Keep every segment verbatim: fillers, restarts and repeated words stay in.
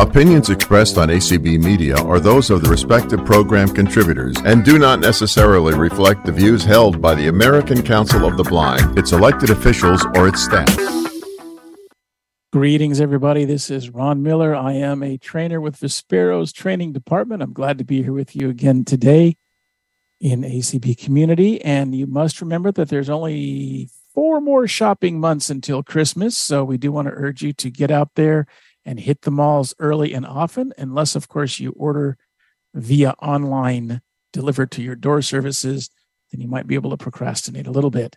Opinions expressed on A C B Media are those of the respective program contributors and do not necessarily reflect the views held by the American Council of the Blind, its elected officials, or its staff. Greetings, everybody. This is Ron Miller. I am a trainer with Vispero's training department. I'm glad to be here with you again today in A C B community. And you must remember that there's only four more shopping months until Christmas. So we do want to urge you to get out there and hit the malls early and often, unless, of course, you order via online delivered to your door services, then you might be able to procrastinate a little bit.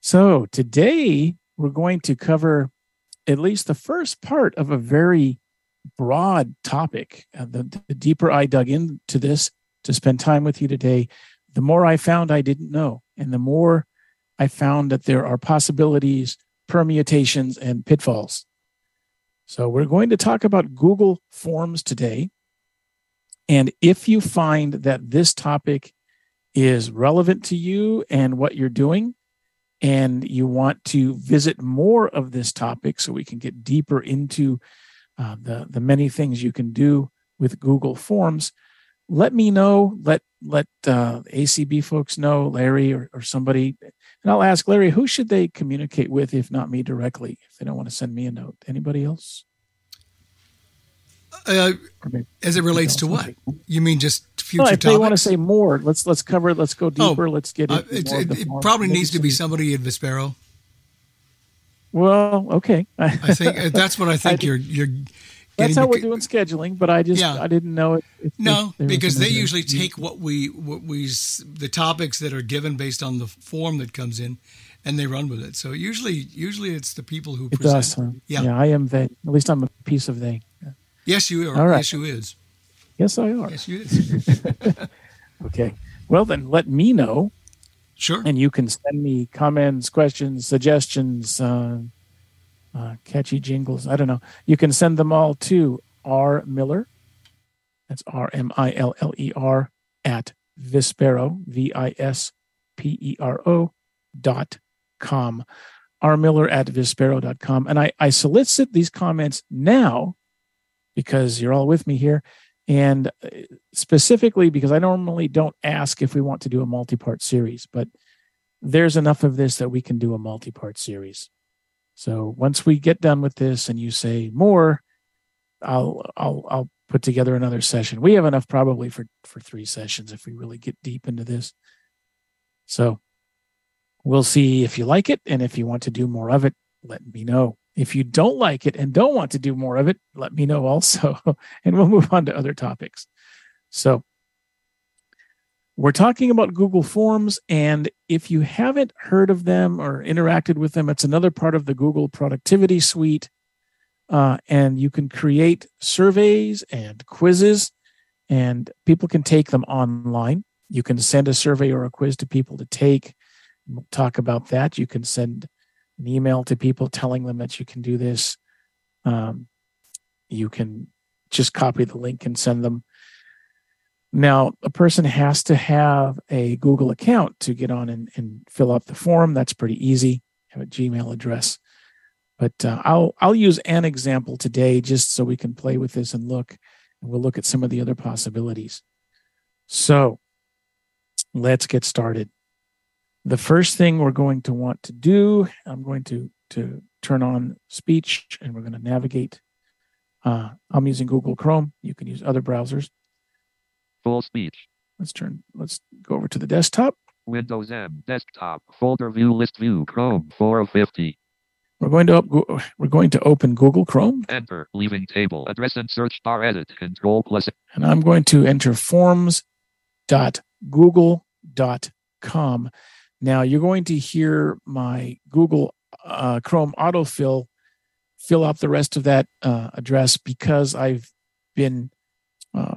So today, we're going to cover at least the first part of a very broad topic. Uh, the, the deeper I dug into this to spend time with you today, the more I found I didn't know, and the more I found that there are possibilities, permutations, and pitfalls. So we're going to talk about Google Forms today. And if you find that this topic is relevant to you and what you're doing, and you want to visit more of this topic so we can get deeper into uh, the, the many things you can do with Google Forms, let me know, let let uh, A C B folks know, Larry or, or somebody. And I'll ask Larry, who should they communicate with if not me directly, if they don't want to send me a note? Anybody else? Uh, as it relates to what? You mean just future well, if topics? If they want to say more, let's let's cover it. Let's go deeper. Oh, let's get into uh, it's, more it. Of the it probably needs to be somebody in Vispero. Well, okay. I think that's what I think I you're you're. That's how we're doing scheduling, but I just yeah. I didn't know it. If, no, if because they usually take what we what we the topics that are given based on the form that comes in, and they run with it. So usually, usually it's the people who it present. Does, huh? yeah. yeah, I am they. At least I'm a piece of they. Yeah. Yes, you are. All right. Yes, you is. Yes, I are. Yes, you is. Okay. Well, then let me know. Sure. And you can send me comments, questions, suggestions. Uh, Uh, catchy jingles. I don't know. You can send them all to rmiller, that's R M I L L E R, at Vispero, V I S P E R O dot com, rmiller at Vispero dot com. And I, I solicit these comments now because you're all with me here, and specifically because I normally don't ask if we want to do a multi-part series, but there's enough of this that we can do a multi-part series. So once we get done with this and you say more, I'll I'll I'll put together another session. We have enough probably for, for three sessions if we really get deep into this. So we'll see if you like it, and if you want to do more of it, let me know. If you don't like it and don't want to do more of it, let me know also, and we'll move on to other topics. So we're talking about Google Forms, and if you haven't heard of them or interacted with them, it's another part of the Google Productivity Suite, uh, and you can create surveys and quizzes, and people can take them online. You can send a survey or a quiz to people to take. We'll talk about that. You can send an email to people telling them that you can do this. Um, you can just copy the link and send them. Now, a person has to have a Google account to get on and, and fill out the form. That's pretty easy. Have a Gmail address. But uh, I'll I'll use an example today just so we can play with this and look. And we'll look at some of the other possibilities. So let's get started. The first thing we're going to want to do, I'm going to, to turn on speech, and we're going to navigate. Uh, I'm using Google Chrome. You can use other browsers. Full speech. Let's turn, let's go over to the desktop. Windows M, desktop, folder view, list view, Chrome, four fifty. We're going to, op- we're going to open Google Chrome. Enter, leaving table, address and search bar, edit, control plus. And I'm going to enter forms dot google dot com. Now you're going to hear my Google uh, Chrome autofill fill out the rest of that uh, address because I've been uh,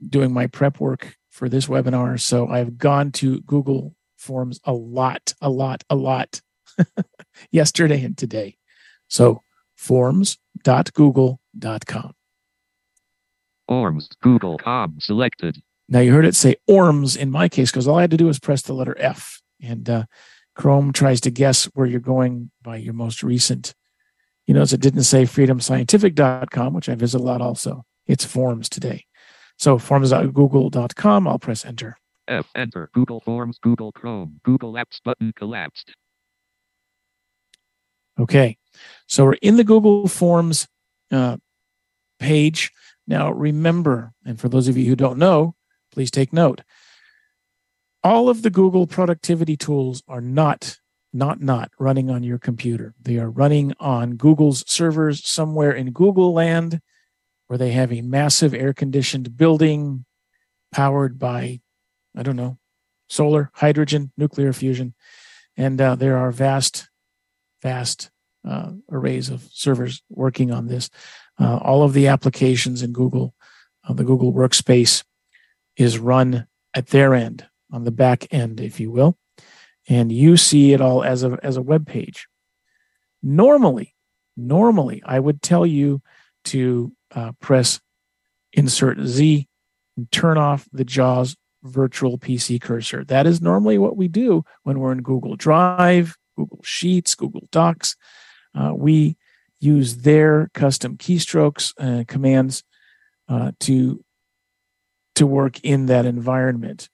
doing my prep work for this webinar. So I've gone to Google Forms a lot, a lot, a lot yesterday and today. So forms dot google dot com. Forms, Google dot com selected. Now you heard it say Orms in my case, because all I had to do was press the letter F. And uh, Chrome tries to guess where you're going by your most recent you notice it didn't say freedom scientific dot com, which I visit a lot also. It's Forms today. So forms dot google dot com, I'll press enter. F, enter. Google Forms, Google Chrome, Google Apps button collapsed. Okay, so we're in the Google Forms uh, page. Now remember, and for those of you who don't know, please take note, all of the Google productivity tools are not, not, not running on your computer. They are running on Google's servers somewhere in Google land, where they have a massive air-conditioned building powered by, I don't know, solar, hydrogen, nuclear fusion. And uh, there are vast, vast uh, arrays of servers working on this. Uh, all of the applications in Google, uh, the Google Workspace is run at their end, on the back end, if you will. And you see it all as a, as a web page. Normally, normally, I would tell you to Uh, press Insert Z and turn off the JAWS virtual P C cursor. That is normally what we do when we're in Google Drive, Google Sheets, Google Docs. Uh, we use their custom keystrokes and uh, commands uh, to, to work in that environment.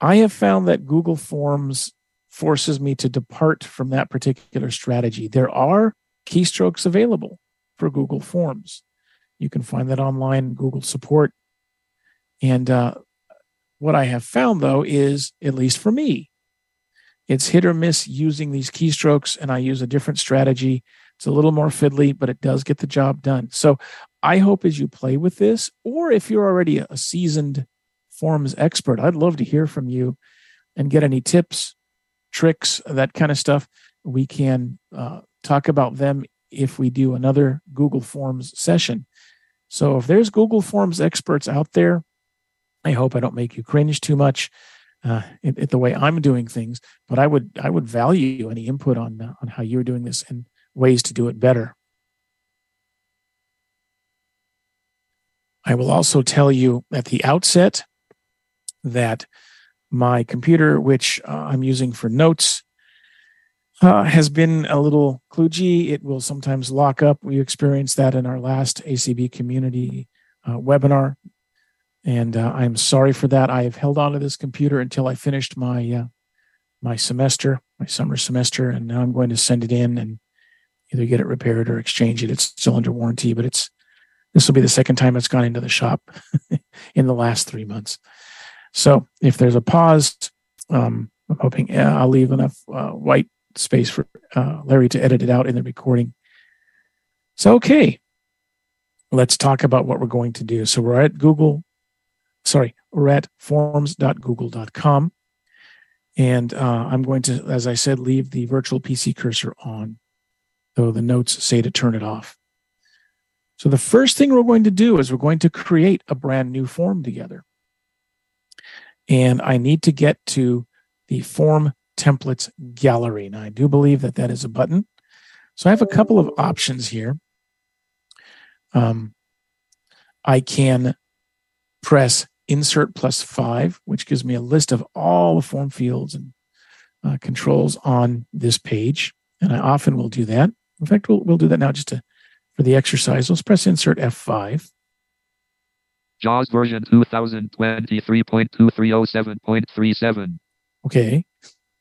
I have found that Google Forms forces me to depart from that particular strategy. There are keystrokes available for Google Forms. You can find that online, Google support. And uh, what I have found, though, is, at least for me, it's hit or miss using these keystrokes, and I use a different strategy. It's a little more fiddly, but it does get the job done. So I hope as you play with this, or if you're already a seasoned Forms expert, I'd love to hear from you and get any tips, tricks, that kind of stuff. We can uh, talk about them if we do another Google Forms session. So if there's Google Forms experts out there, I hope I don't make you cringe too much uh, at, at the way I'm doing things, but I would I would value any input on, uh, on how you're doing this and ways to do it better. I will also tell you at the outset that my computer, which uh, I'm using for notes, Uh, has been a little kludgy. It will sometimes lock up. We experienced that in our last A C B community uh, webinar. And uh, I'm sorry for that. I have held on to this computer until I finished my uh, my semester, my summer semester. And now I'm going to send it in and either get it repaired or exchange it. It's still under warranty, but it's this will be the second time it's gone into the shop in the last three months. So if there's a pause, um, I'm hoping uh, I'll leave enough uh, white space for uh, Larry to edit it out in the recording. So, okay, let's talk about what we're going to do. So we're at Google, sorry, we're at forms dot google dot com. And uh, I'm going to, as I said, leave the virtual P C cursor on, though the notes say to turn it off. So the first thing we're going to do is we're going to create a brand new form together. And I need to get to the form templates gallery. Now, I do believe that that is a button. So I have a couple of options here. Um, I can press insert plus five, which gives me a list of all the form fields and uh, controls on this page. And I often will do that. In fact, we'll, we'll do that now just to, for the exercise. Let's press insert F five. JAWS version two thousand twenty-three point two three oh seven point three seven. Okay.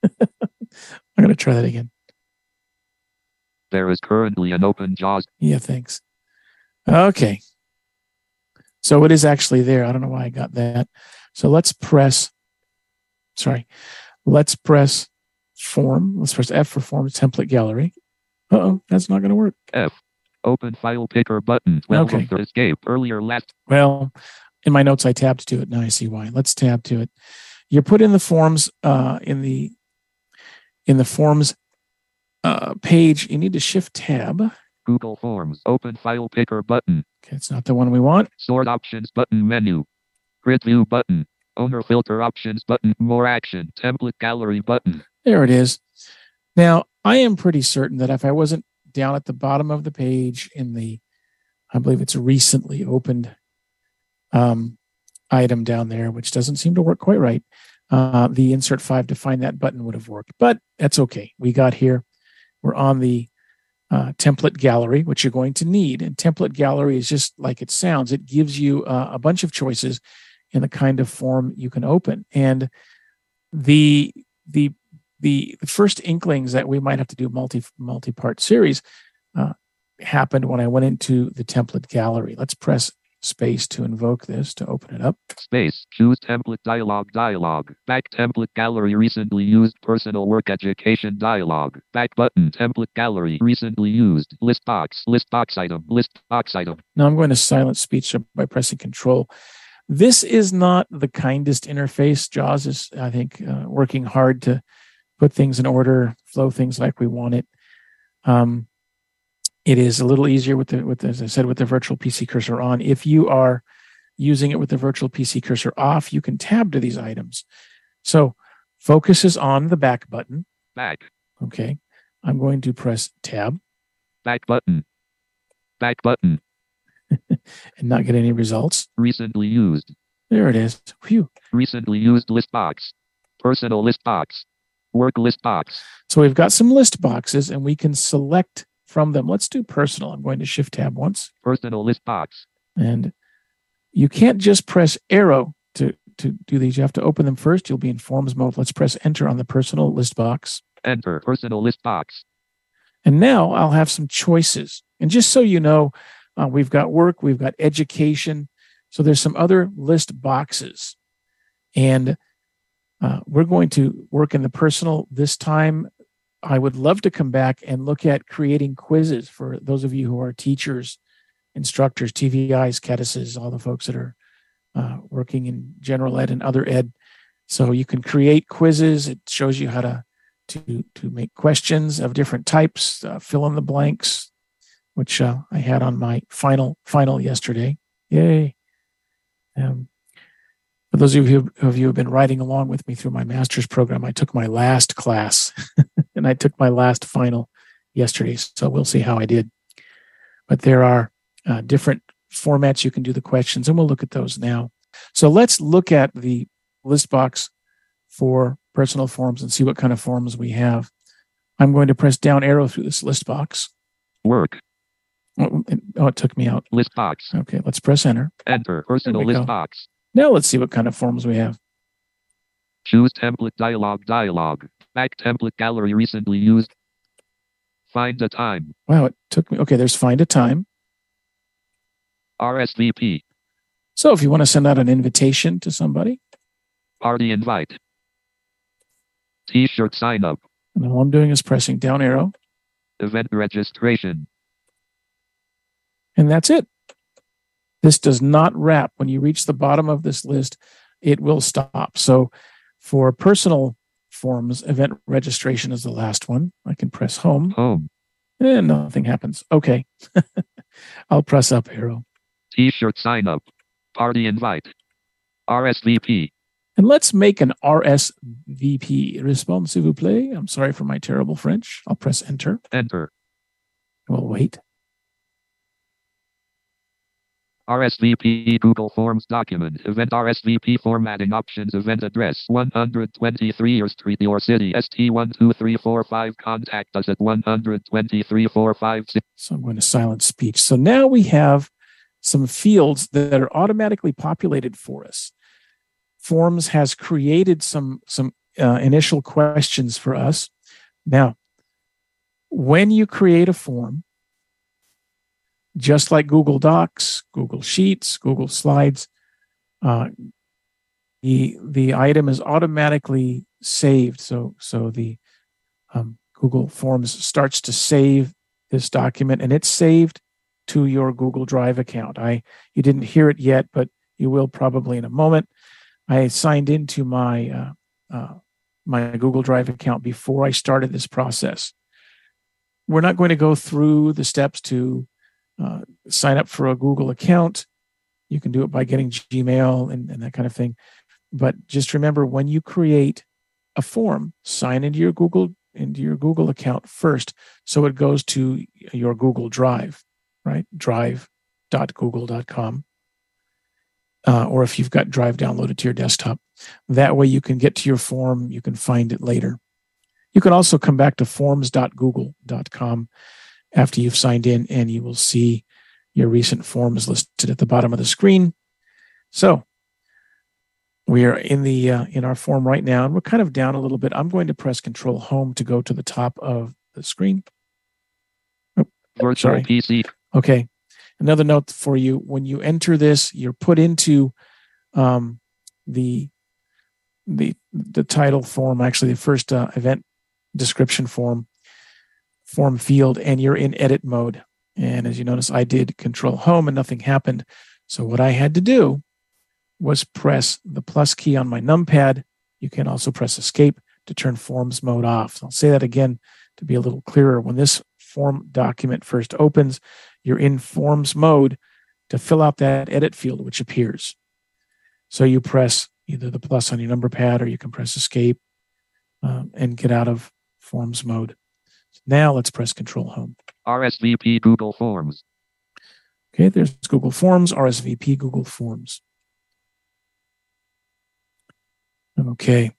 I'm going to try that again. There is currently an open JAWS. Yeah, thanks. Okay. So it is actually there. I don't know why I got that. So let's press, sorry, let's press form. Let's press F for form template gallery. Uh-oh, that's not going to work. F, open file picker button. Welcome to escape earlier left. Well, in my notes, I tabbed to it. Now I see why. Let's tab to it. You're put in the forms uh, in the in the forms uh, page. You need to shift tab. Google Forms, open file picker button. Okay, it's not the one we want. Sort options button menu, grid view button, owner filter options button, more action, template gallery button. There it is. Now I am pretty certain that if I wasn't down at the bottom of the page in the, I believe it's recently opened. Um, item down there, which doesn't seem to work quite right. Uh, the insert five to find that button would have worked, but that's okay. We got here. We're on the uh, template gallery, which you're going to need. And template gallery is just like it sounds. It gives you uh, a bunch of choices in the kind of form you can open. And the the the first inklings that we might have to do multi multi-part series uh, happened when I went into the template gallery. Let's press space to invoke this to open it up. Space. Choose template dialog. Dialog. Back template gallery. Recently used. Personal work education dialog. Back button. Template gallery. Recently used. List box. List box item. List box item. Now I'm going to silence speech by pressing Control. This is not the kindest interface. JAWS is, I think, uh, working hard to put things in order, flow things like we want it. Um, It is a little easier with the, with the, as I said, with the virtual P C cursor on. If you are using it with the virtual P C cursor off, you can tab to these items. So focus is on the back button. Back. Okay. I'm going to press tab. Back button. Back button. And not get any results. Recently used. There it is. Whew. Recently used list box. Personal list box. Work list box. So we've got some list boxes and we can select from them. Let's do personal. I'm going to shift tab once. Personal list box. And you can't just press arrow to, to do these. You have to open them first. You'll be in forms mode. Let's press enter on the personal list box. Enter personal list box. And now I'll have some choices. And just so you know, uh, we've got work, we've got education. So there's some other list boxes. And uh, we're going to work in the personal this time. I would love to come back and look at creating quizzes for those of you who are teachers, instructors, T V Is, catechists, all the folks that are uh, working in general ed and other ed. So you can create quizzes. It shows you how to to, to make questions of different types, uh, fill in the blanks, which uh, I had on my final final yesterday. Yay. Um, For those of you who have been riding along with me through my master's program, I took my last class and I took my last final yesterday. So we'll see how I did. But there are uh, different formats you can do the questions, and we'll look at those now. So let's look at the list box for personal forms and see what kind of forms we have. I'm going to press down arrow through this list box. Work. Oh, it, oh, it took me out. List box. Okay, let's press enter. Enter personal list box. Now let's see what kind of forms we have. Choose template dialog dialog. Back template gallery recently used. Find a time. Wow, it took me. Okay, there's find a time. R S V P. So if you want to send out an invitation to somebody. Party invite. T-shirt sign up. And all I'm doing is pressing down arrow. Event registration. And that's it. This does not wrap. When you reach the bottom of this list, it will stop. So for personal forms, event registration is the last one. I can press home. Home. And nothing happens. Okay. I'll press up arrow. T-shirt sign up. Party invite. R S V P. And let's make an R S V P. Response, s'il vous plaît. I'm sorry for my terrible French. I'll press enter. Enter. We'll wait. R S V P Google Forms document event R S V P formatting options event address one twenty-three your street your city S T one two three four five contact us at one two three four five six. So I'm going to silence speech. So now we have some fields that are automatically populated for us. Forms has created some some uh, initial questions for us. Now, when you create a form, just like Google Docs, Google Sheets, Google Slides, uh, the the item is automatically saved. So so the um, Google Forms starts to save this document, and it's saved to your Google Drive account. I you didn't hear it yet, but you will probably in a moment. I signed into my uh, uh, my Google Drive account before I started this process. We're not going to go through the steps to Uh, sign up for a Google account. You can do it by getting Gmail and, and that kind of thing. But just remember, when you create a form, sign into your Google into your Google account first, so it goes to your Google Drive, right? drive dot google dot com, uh, or if you've got Drive downloaded to your desktop, that way you can get to your form. You can find it later. You can also come back to forms dot google dot com. after you've signed in, and you will see your recent forms listed at the bottom of the screen. So we are in the uh, in our form right now, and we're kind of down a little bit. I'm going to press Control Home to go to the top of the screen. Oh, virtual sorry. P C. Okay. Another note for you: when you enter this, you're put into um, the the the title form, actually the first uh, event description form form field, and you're in edit mode. And as you notice, I did Control Home and nothing happened. So what I had to do was press the plus key on my numpad. You can also press Escape to turn forms mode off. So I'll say that again to be a little clearer. When this form document first opens, you're in forms mode to fill out that edit field which appears. So you press either the plus on your number pad, or you can press Escape um, and get out of forms mode. So now let's press Control Home. R S V P Google Forms. Okay, there's Google Forms, R S V P Google Forms. Okay.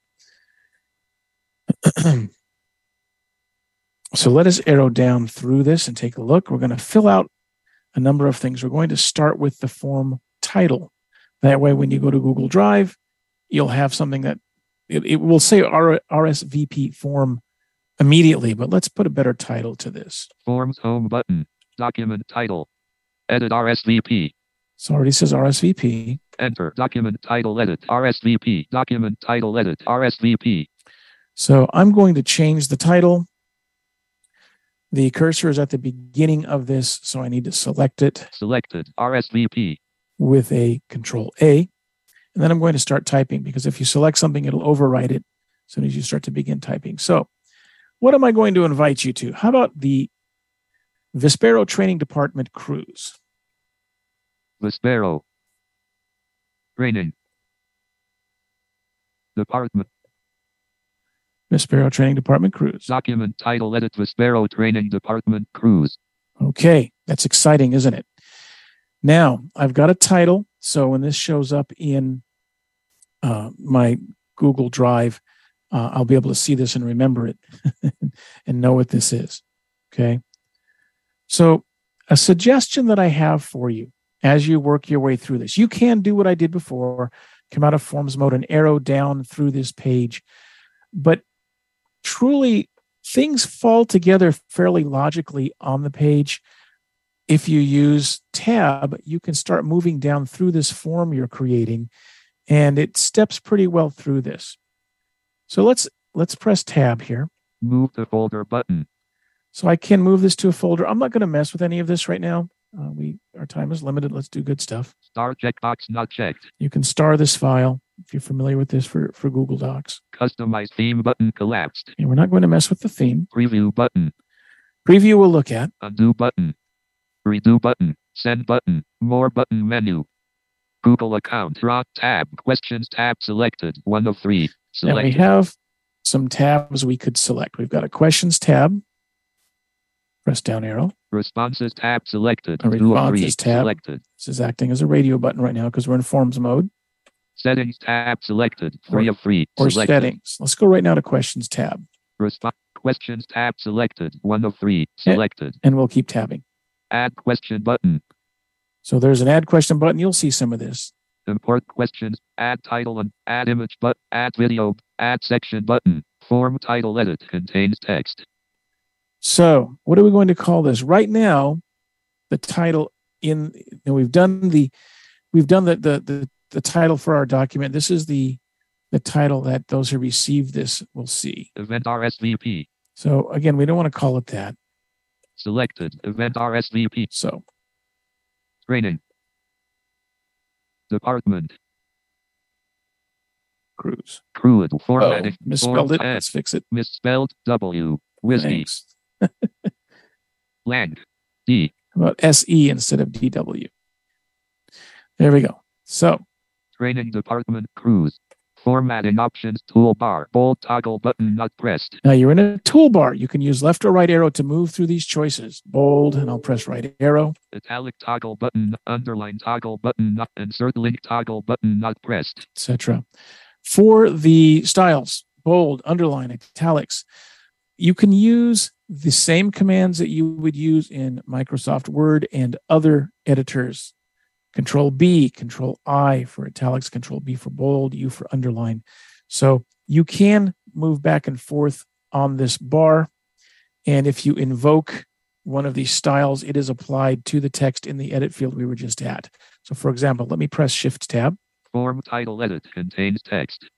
So let us arrow down through this and take a look. We're going to fill out a number of things. We're going to start with the form title. That way, when you go to Google Drive, you'll have something that it, it will say R S V P form immediately, but let's put a better title to this. Forms Home button, document title, edit R S V P. So already says R S V P. Enter document title edit R S V P, document title edit R S V P. So I'm going to change the title. The cursor is at the beginning of this, so I need to select it. Selected R S V P with a Control A. And then I'm going to start typing, because if you select something, it'll overwrite it as soon as you start to begin typing. So what am I going to invite you to? How about the Vispero Training Department Cruise? Vispero Training Department. Vispero Training Department Cruise. Document title edit Vispero Training Department Cruise. Okay, that's exciting, isn't it? Now, I've got a title, so when this shows up in uh, my Google Drive, uh, I'll be able to see this and remember it and know what this is, okay? So a suggestion that I have for you as you work your way through this, you can do what I did before, come out of forms mode and arrow down through this page, but truly things fall together fairly logically on the page. If you use tab, you can start moving down through this form you're creating, and it steps pretty well through this. So let's let's press tab here. Move the folder button. So I can move this to a folder. I'm not going to mess with any of this right now. Uh, we our time is limited. Let's do good stuff. Star checkbox not checked. You can star this file if you're familiar with this for, for Google Docs. Customize theme button collapsed. And we're not going to mess with the theme. Preview button. Preview we'll look at. Undo button. Redo button, send button, more button menu, Google account, drop tab, questions tab selected, one of three. Selected. And we have some tabs we could select. We've got a questions tab, press down arrow. Responses tab selected, a responses tab selected. This is acting as a radio button right now because we're in forms mode. Settings tab selected, three or, of three. Or selected. Settings. Let's go right now to questions tab. Resp- questions tab selected, one of three, selected. And, and we'll keep tabbing. Add question button. So there's an add question button. You'll see some of this. Import questions, add title and add image, but add video, add section button, form title edit contains text. So what are we going to call this? Right now, the title in and we've done the we've done the the the, the title for our document. This is the the title that those who receive this will see. Event R S V P. So again, we don't want to call it that. Selected event R S V P. So training department cruise. Cruise formatting. Oh, misspelled it. Let's fix it. Misspelled W. Whiskey. Land. D. How about S E instead of D W? There we go. So training department cruise. Formatting options toolbar, bold toggle button not pressed. Now you're in a toolbar. You can use left or right arrow to move through these choices. Bold, and I'll press right arrow. Italic toggle button, underline toggle button, not insert link toggle button not pressed, et cetera. For the styles, bold, underline, italics, you can use the same commands that you would use in Microsoft Word and other editors. Control B, Control I for italics, Control B for bold, U for underline. So you can move back and forth on this bar. And if you invoke one of these styles, it is applied to the text in the edit field we were just at. So for example, let me press Shift Tab. Form title edit contains text.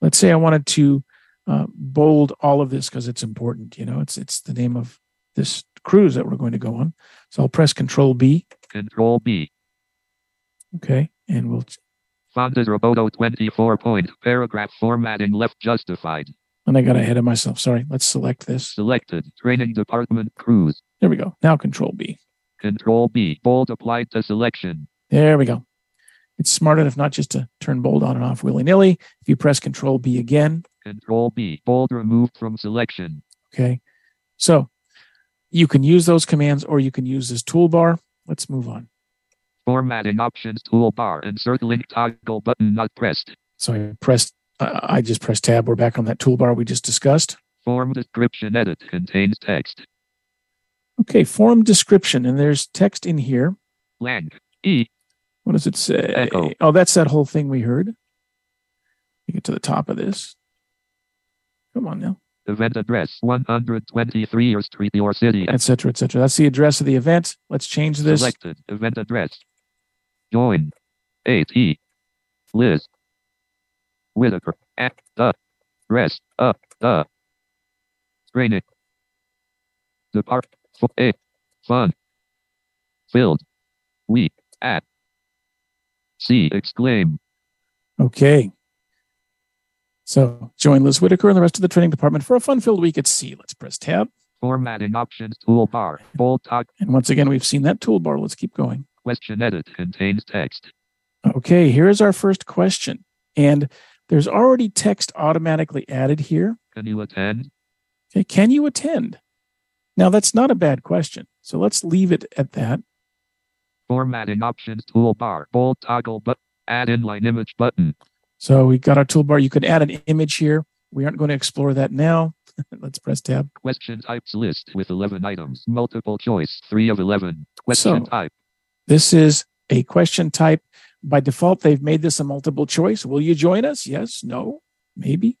Let's say I wanted to uh, bold all of this because it's important. You know, it's it's the name of this cruise that we're going to go on. So I'll press Control B. Control B. Okay, and we'll. Font is Roboto twenty-four point paragraph formatting left justified. And I got ahead of myself. Sorry. Let's select this. Selected training department cruise. There we go. Now Control B. Control B. Bold applied to selection. There we go. It's smart enough not just to turn bold on and off willy-nilly. If you press Control B again. Control B. Bold removed from selection. Okay. So you can use those commands or you can use this toolbar. Let's move on. Formatting options toolbar. Insert link toggle button not pressed. So I pressed. I just pressed tab. We're back on that toolbar we just discussed. Form description edit contains text. Okay, form description, and there's text in here. Lang E. What does it say? Echo. Oh, that's that whole thing we heard. You get to the top of this. Come on now. Event address one twenty-three your street, your city, et cetera, et cetera. That's the address of the event. Let's change this. Selected event address. Join. At Liz. Whitaker at the rest of the training depart for a fun filled week at C exclaim. Okay. So join Liz Whitaker and the rest of the training department for a fun filled week at C. Let's press tab. Formatting options toolbar. Bold talk. And once again, we've seen that toolbar. Let's keep going. Question edit contains text. Okay, here is our first question. And there's already text automatically added here. Can you attend? Okay, can you attend? Now, that's not a bad question. So let's leave it at that. Formatting options toolbar, bold toggle, but add inline image button. So we got our toolbar. You could add an image here. We aren't going to explore that now. Let's press tab. Question types list with eleven items. Multiple choice, three of eleven. Question so, type. This is a question type. By default, they've made this a multiple choice. Will you join us? Yes, no, maybe.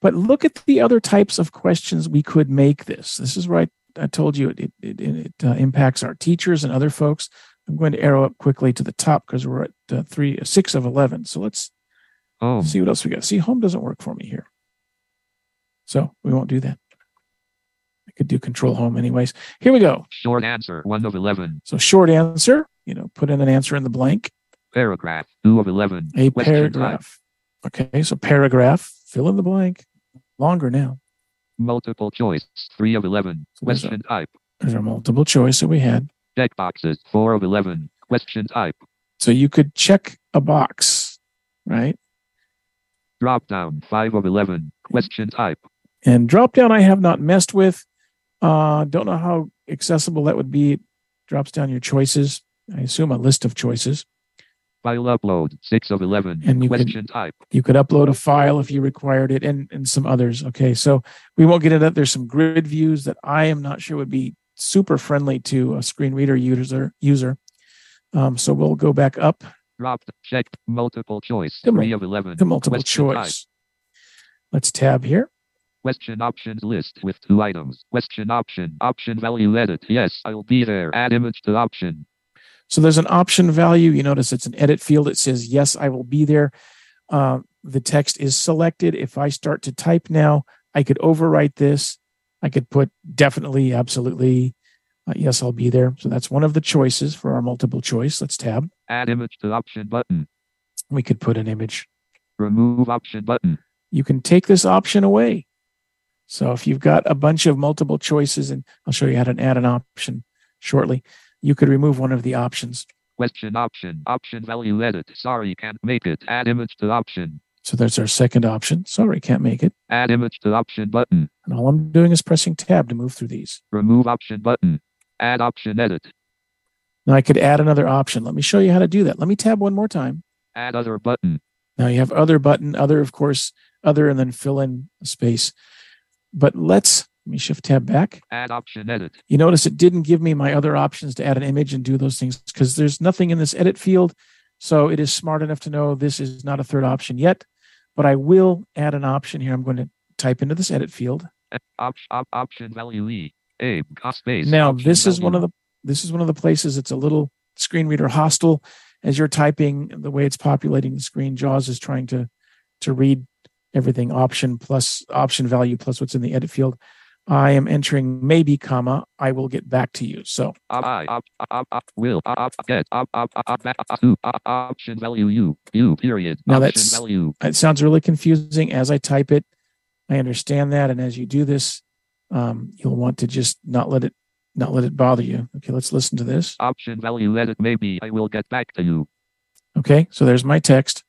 But look at the other types of questions we could make this. This is where I, I told you it, it, it, it uh, impacts our teachers and other folks. I'm going to arrow up quickly to the top because we're at uh, three, uh, six of eleven. So let's oh. see what else we got. See, home doesn't work for me here. So we won't do that. I could do control home anyways. Here we go. Short answer, one of eleven. So short answer, you know, put in an answer in the blank. Paragraph, two of eleven. A paragraph. Okay, so paragraph, fill in the blank. Longer now. Multiple choice, three of eleven. So question a, type. There's our multiple choice that we had. Check boxes, four of eleven. Question type. So you could check a box, right? Drop down, five of eleven. Question type. And drop down I have not messed with. Uh, don't know how accessible that would be. It drops down your choices. I assume a list of choices. File upload, six of eleven, and you question could, type. You could upload a file if you required it, and, and some others. Okay, so we won't get into that. There's some grid views that I am not sure would be super friendly to a screen reader user. user. Um, so we'll go back up. Drop, check, multiple choice, to three of eleven. To multiple question choice. Type. Let's tab here. Question options list with two items. Question option, option value edit. Yes, I'll be there. Add image to option. So there's an option value. You notice it's an edit field. It says, yes, I will be there. Uh, the text is selected. If I start to type now, I could overwrite this. I could put definitely, absolutely, uh, yes, I'll be there. So that's one of the choices for our multiple choice. Let's tab. Add image to option button. We could put an image. Remove option button. You can take this option away. So if you've got a bunch of multiple choices, and I'll show you how to add an option shortly. You could remove one of the options. Question option. Option value edit. Sorry, can't make it. Add image to option. So there's our second option. Sorry, can't make it. Add image to option button. And all I'm doing is pressing tab to move through these. Remove option button. Add option edit. Now I could add another option. Let me show you how to do that. Let me tab one more time. Add other button. Now you have other button, other, of course, other, and then fill in a space. But let's Let me shift tab back. Add option edit. You notice it didn't give me my other options to add an image and do those things because there's nothing in this edit field. So it is smart enough to know this is not a third option yet, but I will add an option here. I'm going to type into this edit field. Op, op, option value E. A, cost base. Now option this is value. one of the this is one of the places it's a little screen reader hostile. As you're typing, the way it's populating the screen, JAWS is trying to to read everything option plus option value plus what's in the edit field. I am entering maybe comma. I will get back to you. So will get option value u u period. Now that's value. It sounds really confusing as I type it. I understand that, and as you do this, um, you'll want to just not let it not let it bother you. Okay, let's listen to this. Option value edit. Maybe I will get back to you. Okay, so there's my text.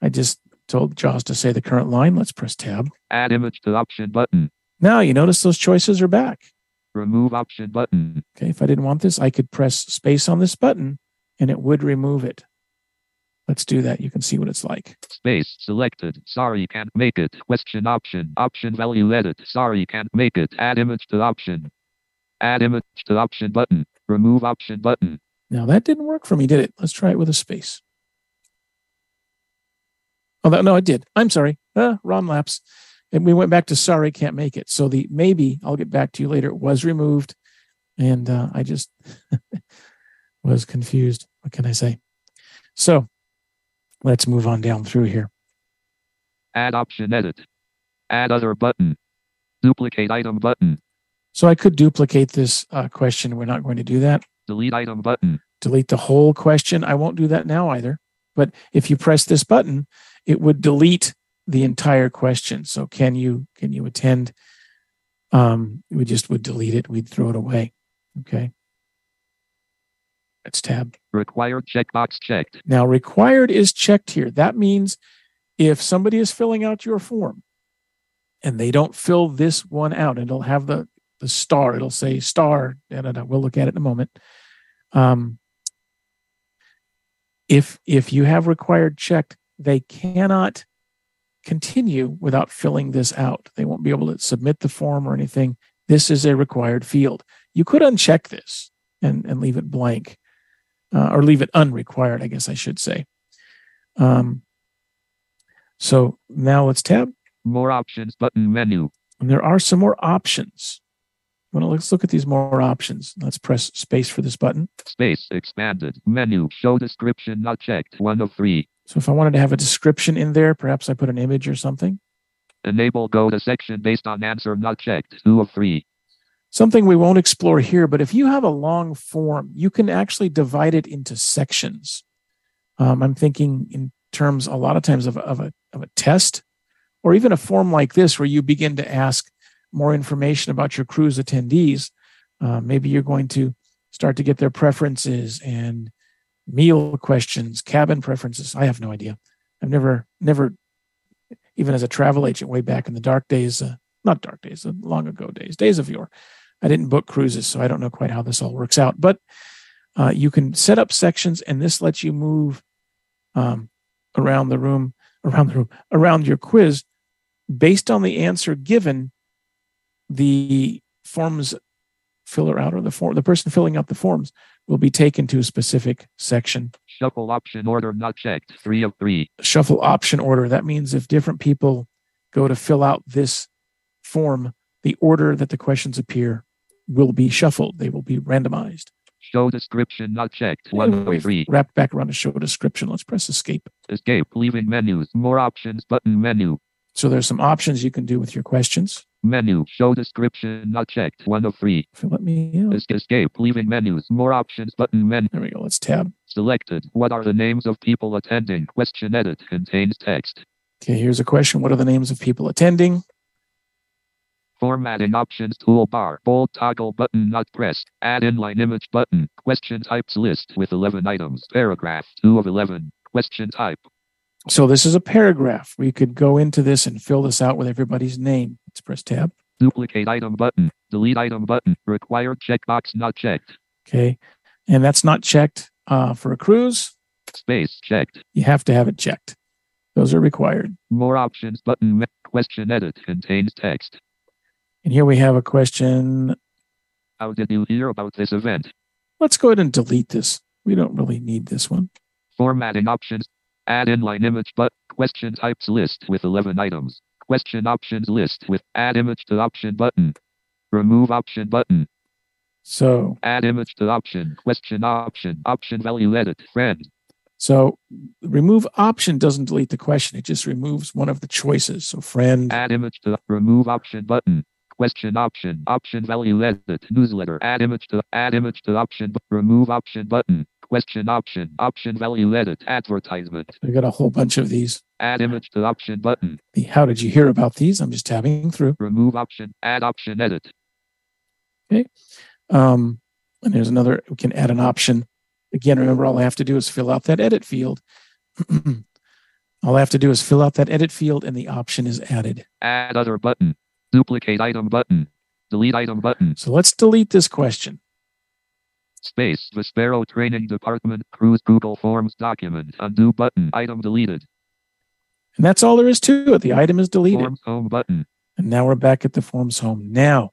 I just told JAWS to say the current line. Let's press tab. Add image to option button. Now you notice those choices are back. Remove option button. Okay, if I didn't want this, I could press space on this button and it would remove it. Let's do that. You can see what it's like. Space selected. Sorry, can't make it. Question option. Option value edit. Sorry, can't make it. Add image to option. Add image to option button. Remove option button. Now that didn't work for me, did it? Let's try it with a space. Oh, that, no, it did. I'm sorry. Uh, ROM lapse. And we went back to sorry, can't make it. So the maybe I'll get back to you later was removed. And uh, I just was confused. What can I say? So let's move on down through here. Add option edit. Add other button. Duplicate item button. So I could duplicate this uh, question. We're not going to do that. Delete item button. Delete the whole question. I won't do that now either. But if you press this button, it would delete the entire question. So can you can you attend? Um, we just would delete it. We'd throw it away. Okay. Let's tab. Required checkbox checked. Now required is checked here. That means if somebody is filling out your form and they don't fill this one out, it'll have the, the star. It'll say star. And we'll look at it in a moment. Um, if if you have required checked, they cannot continue without filling this out. They won't be able to submit the form or anything. This is a required field. You could uncheck this and, and leave it blank, uh, or leave it unrequired, I guess I should say. Um, so now let's tab. More options button menu. And there are some more options. Well, let's look at these more options. Let's press space for this button. Space expanded menu. Show description not checked. One of three. So if I wanted to have a description in there, perhaps I put an image or something. Enable go to section based on answer not checked, two of three. Something we won't explore here, but if you have a long form, you can actually divide it into sections. Um, I'm thinking in terms a lot of times of, of, a, of a test or even a form like this where you begin to ask more information about your cruise attendees. Uh, maybe you're going to start to get their preferences and meal questions, cabin preferences. I have no idea. I've never, never, even as a travel agent way back in the dark days, uh, not dark days, long ago days, days of yore, I didn't book cruises, so I don't know quite how this all works out. But uh, you can set up sections, and this lets you move um, around the room, around the room, around your quiz based on the answer given. The forms filler out, or the form, the person filling out the forms will be taken to a specific section. Shuffle option order not checked, three of three. Shuffle option order. That means if different people go to fill out this form, the order that the questions appear will be shuffled. They will be randomized. Show description not checked, one of three. Wrap back around to show description. Let's press escape. Escape, leaving menus, more options, button menu. So there's some options you can do with your questions. Menu, show description not checked, one of three. If it let me out. Escape, leaving menus, more options, button menu. There we go, let's tab. Selected, what are the names of people attending? Question edit, contains text. Okay, here's a question. What are the names of people attending? Formatting options toolbar, bold toggle button not pressed, add inline image button, question types list with eleven items, paragraph, two of eleven, question type. So this is a paragraph. We could go into this and fill this out with everybody's name. Let's press tab. Duplicate item button. Delete item button. Required checkbox not checked. Okay. And that's not checked uh, for a cruise. Space checked. You have to have it checked. Those are required. More options button. Question edit contains text. And here we have a question. How did you hear about this event? Let's go ahead and delete this. We don't really need this one. Formatting options. Add inline image button. Question types list with eleven items. Question options list with add image to option button. Remove option button. So add image to option. Question option. Option value edit. Friend. So remove option doesn't delete the question. It just removes one of the choices. So friend. Add image to remove option button. Question option. Option value edit. Newsletter. Add image to add image to option. Remove option button. Question option. Option value edit. Advertisement. I got a whole bunch of these. Add image to option button. The how did you hear about these? I'm just tabbing through. Remove option. Add option edit. Okay. Um, and there's another. We can add an option. Again, remember, all I have to do is fill out that edit field. all I have to do is fill out that edit field, and the option is added. Add other button. Duplicate item button. Delete item button. So let's delete this question. Space. Vispero Training Department. Cruise Google Forms document. Undo button. Item deleted. And that's all there is to it. The item is deleted. Forms home button. And now we're back at the forms home. Now,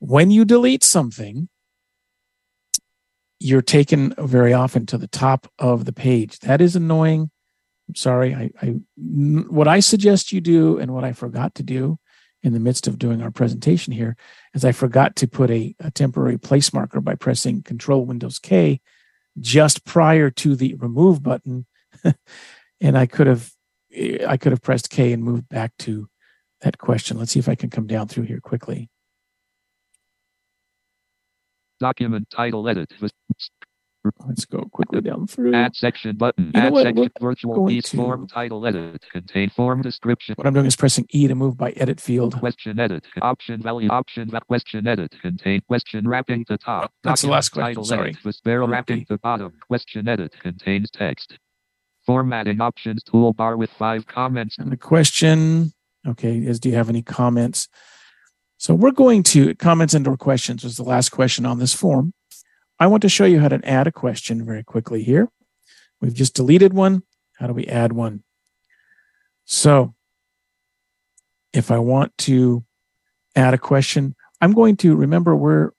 when you delete something, you're taken very often to the top of the page. That is annoying. I'm sorry. I, I, what I suggest you do and what I forgot to do in the midst of doing our presentation here is I forgot to put a, a temporary place marker by pressing Control Windows K just prior to the remove button. And I could have I could have pressed K and moved back to that question. Let's see if I can come down through here quickly. Document title edit. Let's go quickly down through. Add section button. You know add what? Section We're virtual piece to... form title edit. Contain form description. What I'm doing is pressing E to move by edit field. Question edit. Option value. Option question edit. Contain question wrapping to top. That's document the last question. Title sorry. Edit. Vispero wrapping to bottom. Question edit contains text. Formatting options toolbar with five comments. And the question, okay, is do you have any comments? So we're going to, comments and or questions was the last question on this form. I want to show you how to add a question very quickly here. We've just deleted one. How do we add one? So if I want to add a question, I'm going to, remember we're,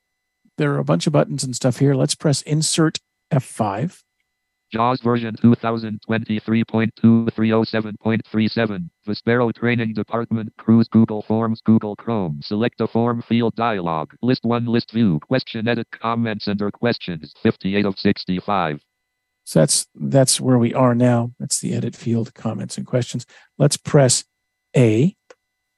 there are a bunch of buttons and stuff here. Let's press Insert F five. JAWS version two thousand twenty-three point two three oh seven point three seven. Vispero Training Department. Cruise Google Forms. Google Chrome. Select a form field dialog. List one. List view. Question edit. Comments under questions. fifty-eight of sixty-five. So that's that's where we are now. That's the edit field. Comments and questions. Let's press A.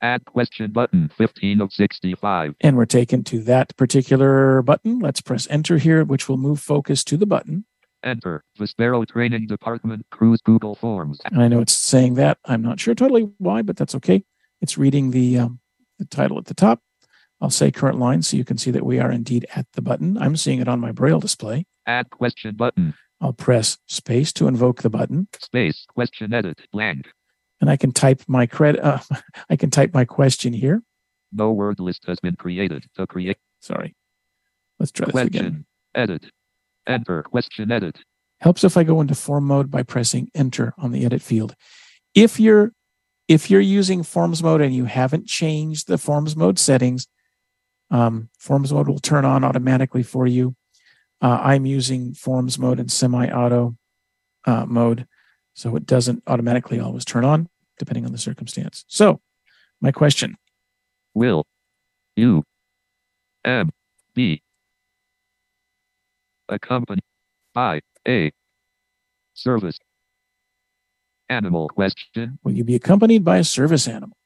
Add question button. fifteen of sixty-five. And we're taken to that particular button. Let's press Enter here, which will move focus to the button. Enter. Vispero Training Department. Cruise Google Forms. And I know it's saying that. I'm not sure totally why, but that's okay. It's reading the, um, the title at the top. I'll say current line so you can see that we are indeed at the button. I'm seeing it on my Braille display. Add question button. I'll press space to invoke the button. Space. Question edit. Blank. And I can type my cred. Uh, I can type my question here. No word list has been created. To create. Sorry. Let's try question, this again. Edit. Enter. Question edit. Helps if I go into form mode by pressing Enter on the edit field. If you're if you're using forms mode and you haven't changed the forms mode settings, um, forms mode will turn on automatically for you. Uh, I'm using forms mode and semi-auto uh, mode, so it doesn't automatically always turn on, depending on the circumstance. So, my question. Will you M B accompanied by a service animal question. Will you be accompanied by a service animal?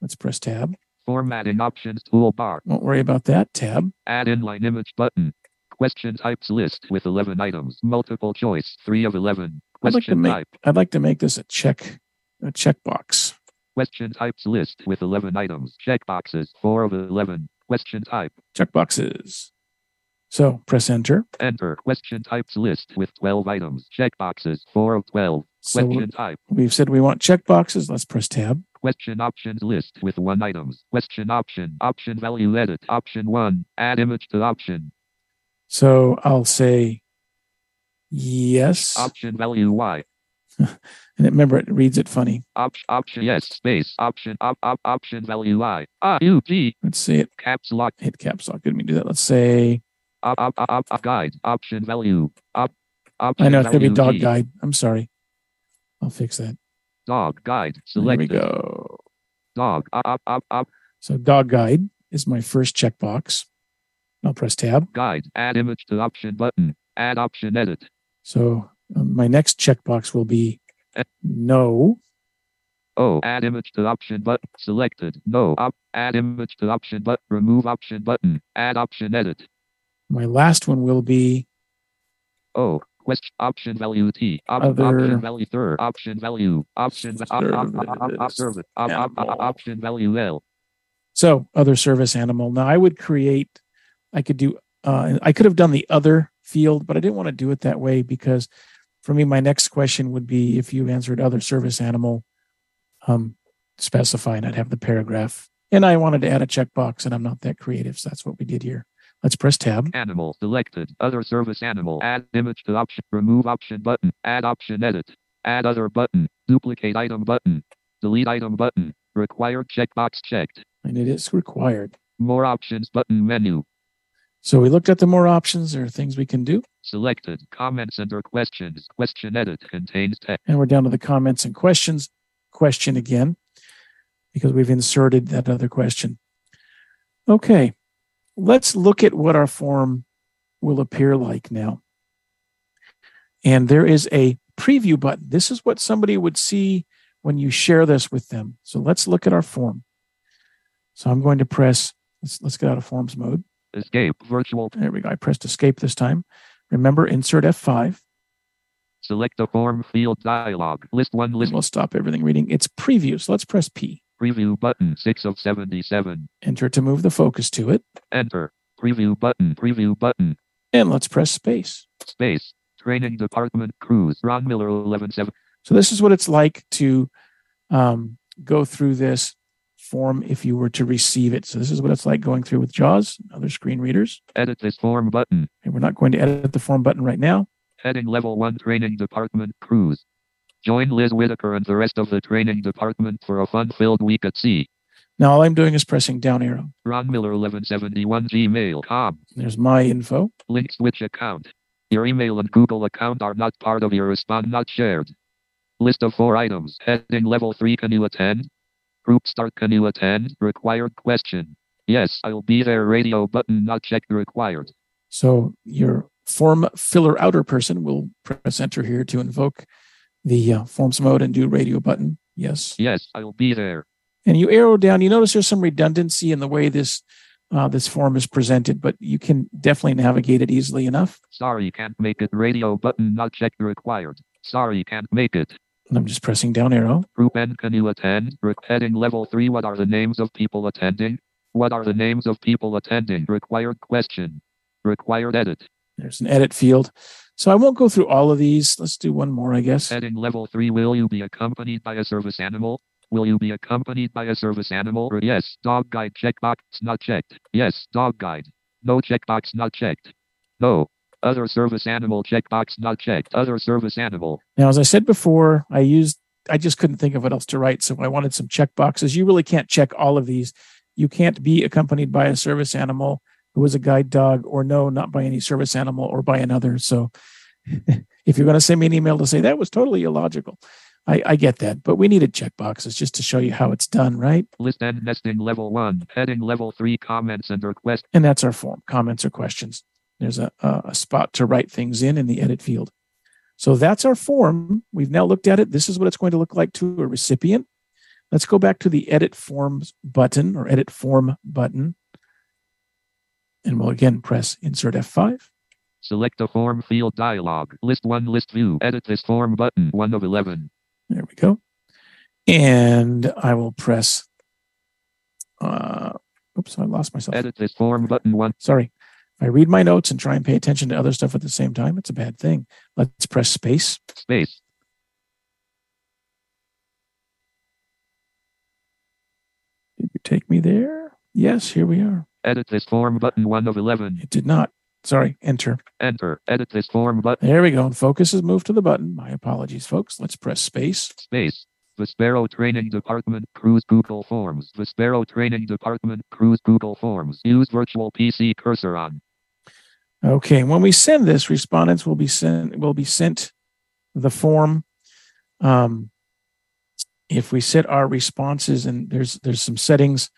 Let's press tab. Formatting options toolbar. Won't worry about that. Tab. Add inline image button. Question types list with eleven items. Multiple choice. three of eleven. Question I'd like type. Make, I'd like to make this a check, a checkbox. Question types list with eleven items. Checkboxes. four of eleven. Question type. Checkboxes. So press Enter. Enter. Question types list with twelve items. Checkboxes. four of twelve. So question type. We've said we want checkboxes. Let's press Tab. Question options list with one item. Question option. Option value edit. Option one. Add image to option. So I'll say yes. Option value Y. And remember, it reads it funny. Option, option, yes, space, option, op, op, option, value line. Ah, U, P. Let's see it. Caps lock. Hit caps lock. Let me do that. Let's say. Op, op, op, op, guide, option, value. Op, option, I know, it's going to be dog guide. I'm sorry. I'll fix that. Dog guide. Select. There we go. Dog, op, op, op, op. So dog guide is my first checkbox. I'll press tab. Guide, add image to option button. Add option edit. So um, my next checkbox will be no. Oh, add image to option button selected. No, op, add image to option button. Remove option button. Add option edit. My last one will be. Oh, question option value T. Op, other option value third. Option value. Option option value L. So other service animal. Now I would create. I could do. Uh, I could have done the other field, but I didn't want to do it that way because for me, my next question would be if you answered other service animal, um, specify, and I'd have the paragraph. And I wanted to add a checkbox, and I'm not that creative, so that's what we did here. Let's press tab. Animal selected. Other service animal. Add image to option. Remove option button. Add option edit. Add other button. Duplicate item button. Delete item button. Required checkbox checked. And it is required. More options button menu. So we looked at the more options. There are things we can do. Selected comments and or questions. Question edit contains text. And we're down to the comments and questions. Question again, because we've inserted that other question. Okay. Let's look at what our form will appear like now. And there is a preview button. This is what somebody would see when you share this with them. So let's look at our form. So I'm going to press, let's, let's get out of forms mode. Escape virtual. There we go. I pressed escape this time. Remember, insert F five. Select the form field dialog. List one list. We'll stop everything reading. It's preview. So let's press P. Preview button six of seventy-seven. Enter to move the focus to it. Enter. Preview button. Preview button. And let's press space. Space. Training department cruise. Ron Miller eleven seven. So this is what it's like to um, go through this form if you were to receive it. So this is what it's like going through with JAWS and other screen readers. Edit this form button. And we're not going to edit the form button right now. Heading level one training department cruise. Join Liz Whitaker and the rest of the training department for a fun-filled week at sea. Now all I'm doing is pressing down arrow. Ron Miller eleven seventy-one gmail dot com. There's my info. Link switch account. Your email and Google account are not part of your respond not shared. List of four items. Heading level three. Can you attend? Group start. Can you attend? Required question. Yes, I'll be there. Radio button not checked. Required. So your form filler outer person will press enter here to invoke the uh, forms mode and do radio button. Yes. Yes, I'll be there. And you arrow down. You notice there's some redundancy in the way this uh, this form is presented, but you can definitely navigate it easily enough. Sorry, can't make it. Radio button not checked. Required. Sorry, can't make it. And I'm just pressing down arrow. Group N, can you attend? Heading level three. What are the names of people attending? What are the names of people attending? Required question. Required edit. There's an edit field. So I won't go through all of these. Let's do one more, I guess. Heading level three. Will you be accompanied by a service animal? Will you be accompanied by a service animal? Or yes. Dog guide checkbox not checked. Yes. Dog guide. No checkbox not checked. No. Other service animal checkbox not checked. Other service animal. Now, as I said before, I used, I just couldn't think of what else to write. So I wanted some checkboxes. You really can't check all of these. You can't be accompanied by a service animal who is a guide dog, or no, not by any service animal or by another. So if you're going to send me an email to say that was totally illogical, I, I get that. But we needed checkboxes just to show you how it's done, right? List and nesting level one, heading level three, comments and requests. And that's our form, comments or questions. There's a, a spot to write things in in the edit field. So that's our form. We've now looked at it. This is what it's going to look like to a recipient. Let's go back to the edit forms button or edit form button. And we'll again press insert F five. Select a form field dialog. List one, list view. Edit this form button, one of eleven. There we go. And I will press, uh, oops, I lost myself. Edit this form button one. Sorry. If I read my notes and try and pay attention to other stuff at the same time, it's a bad thing. Let's press space. Space. Did you take me there? Yes, here we are. Edit this form button one of eleven. It did not. Sorry, enter. Enter. Edit this form button. There we go. And focus has moved to the button. My apologies, folks. Let's press space. Space. Vispero Training Department Cruise Google Forms. Vispero Training Department Cruise Google Forms. Use virtual P C cursor on. Okay. When we send this, respondents will be sent will be sent the form. Um, if we set our responses, and there's there's some settings,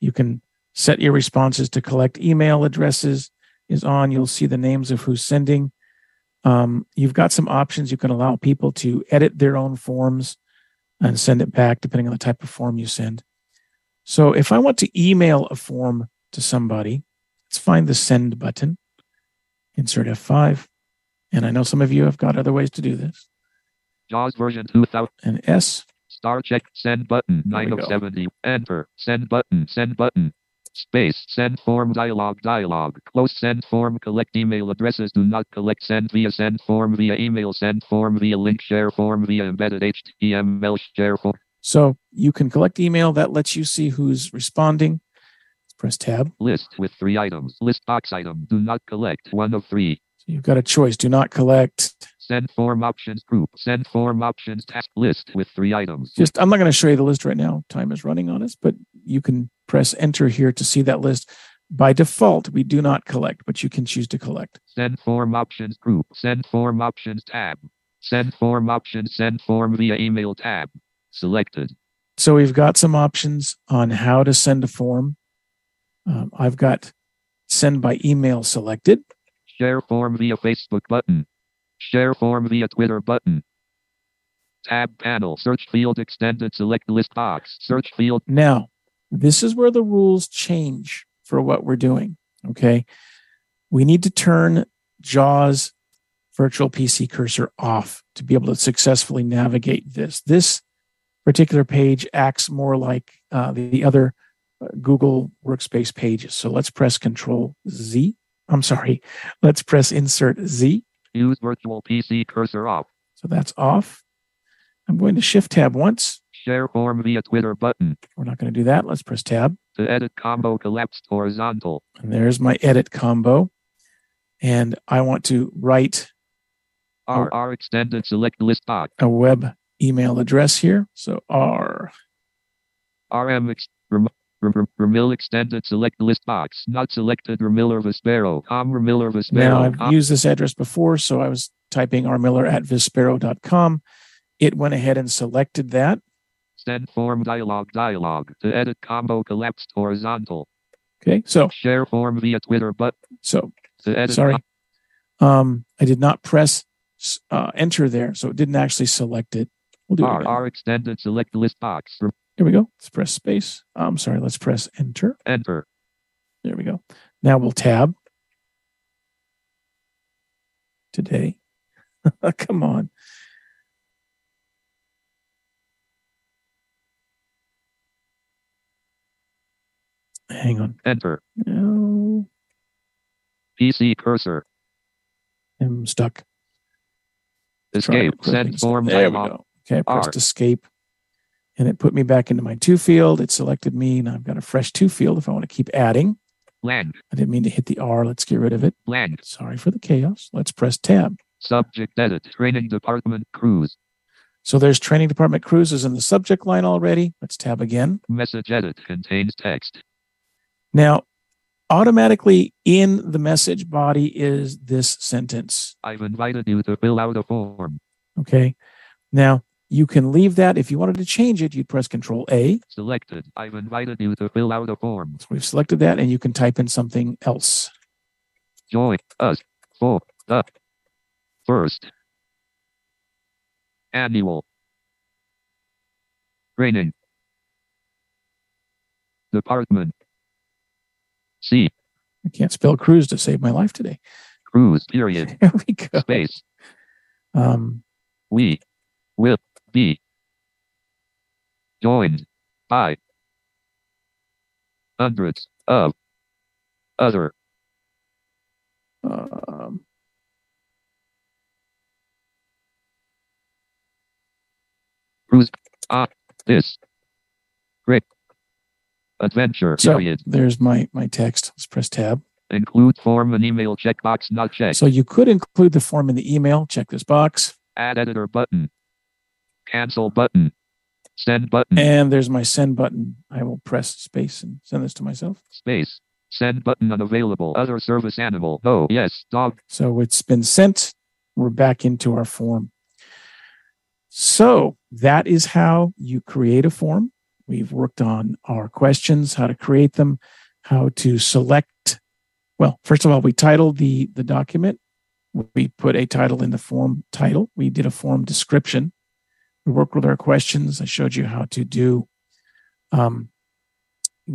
you can set your responses to collect email addresses is on. You'll see the names of who's sending. Um, you've got some options. You can allow people to edit their own forms and send it back depending on the type of form you send. So if I want to email a form to somebody, let's find the send button. Insert F five. And I know some of you have got other ways to do this. JAWS version two thousand. And S. Star check send button nine of seventy. Enter. Send button. Send button. Space. Send form dialog dialog. Close send form. Collect email addresses. Do not collect. Send via send form via email. Send form via link. Share form via embedded H T M L. Share form. So you can collect email. That lets you see who's responding. Let's press tab. List with three items. List box item. Do not collect. One of three. So you've got a choice. Do not collect. Send form options group. Send form options task list with three items. Just I'm not going to show you the list right now. Time is running on us, but you can press enter here to see that list. By default, we do not collect, but you can choose to collect. Send form options group. Send form options tab. Send form options. Send form via email tab. Selected. So we've got some options on how to send a form. Um, I've got send by email selected. Share form via Facebook button. Share form via Twitter button. Tab panel. Search field extended. Select list box. Search field. Now, this is where the rules change for what we're doing, okay? We need to turn JAWS virtual P C cursor off to be able to successfully navigate this. This particular page acts more like uh, the other uh, Google Workspace pages. So let's press Control Z. I'm sorry. Let's press Insert Z. Use virtual P C cursor off. So that's off. I'm going to Shift Tab once. Share form via Twitter button. We're not going to do that. Let's press tab. The edit combo collapsed horizontal. And there's my edit combo. And I want to write R R extended select list box. A web email address here. So R. R M ex, rem, rem, Remil extended select list box. Not selected Remiller Vispero. Com Remiller Vispero. Now I've com. used this address before, so I was typing rmiller at vispero dot com. It went ahead and selected that. Send form dialog dialog. The edit combo collapsed horizontal. Okay, so share form via Twitter button. So the edit sorry, um, I did not press uh, enter there, so it didn't actually select it. We'll do R, it R extended select list box. Here we go. Let's press space. I'm sorry. Let's press enter. Enter. There we go. Now we'll tab. Today, come on. Hang on. Enter. No. P C cursor. I'm stuck. Escape. Send form. There we go. Okay, I pressed escape. And it put me back into my to field. It selected me, and I've got a fresh to field if I want to keep adding. Blank. I didn't mean to hit the R. Let's get rid of it. Blank. Sorry for the chaos. Let's press tab. Subject edit. Training department cruise. So there's training department cruises in the subject line already. Let's tab again. Message edit contains text. Now, automatically in the message body is this sentence. I've invited you to fill out a form. Okay. Now, you can leave that. If you wanted to change it, you'd press Control A. Selected. I've invited you to fill out a form. So we've selected that, and you can type in something else. Join us for the first annual training department. C. I can't spell cruise to save my life today. Cruise, period. There we go. Space. Um, we will be joined by hundreds of other um, cruise on this great adventure. So period. There's my my text. Let's press tab. Include form and email checkbox not checked. So you could include the form in the email. Check this box. Add editor button. Cancel button. Send button. And there's my send button. I will press space and send this to myself. Space. Send button unavailable. Other service animal. Oh, yes. Dog. So it's been sent. We're back into our form. So that is how you create a form. We've worked on our questions, how to create them, how to select. Well, first of all, we titled the, the document. We put a title in the form title. We did a form description. We worked with our questions. I showed you how to do um,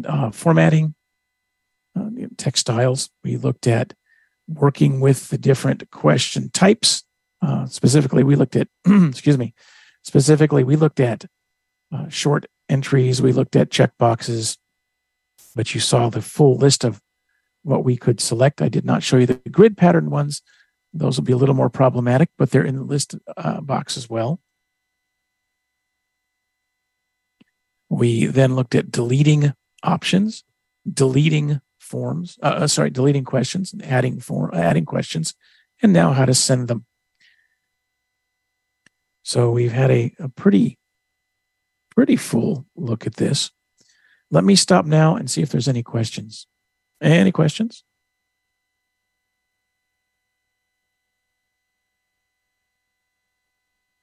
uh, formatting, uh, text styles. We looked at working with the different question types. Uh, specifically, we looked at, excuse me, specifically, we looked at uh, short entries. We looked at checkboxes, but you saw the full list of what we could select. I did not show you the grid pattern ones. Those will be a little more problematic, but they're in the list uh, box as well. We then looked at deleting options, deleting forms, uh, sorry, deleting questions, and adding form, adding questions, and now how to send them. So we've had a, a pretty, pretty full look at this. Let me stop now and see if there's any questions. Any questions?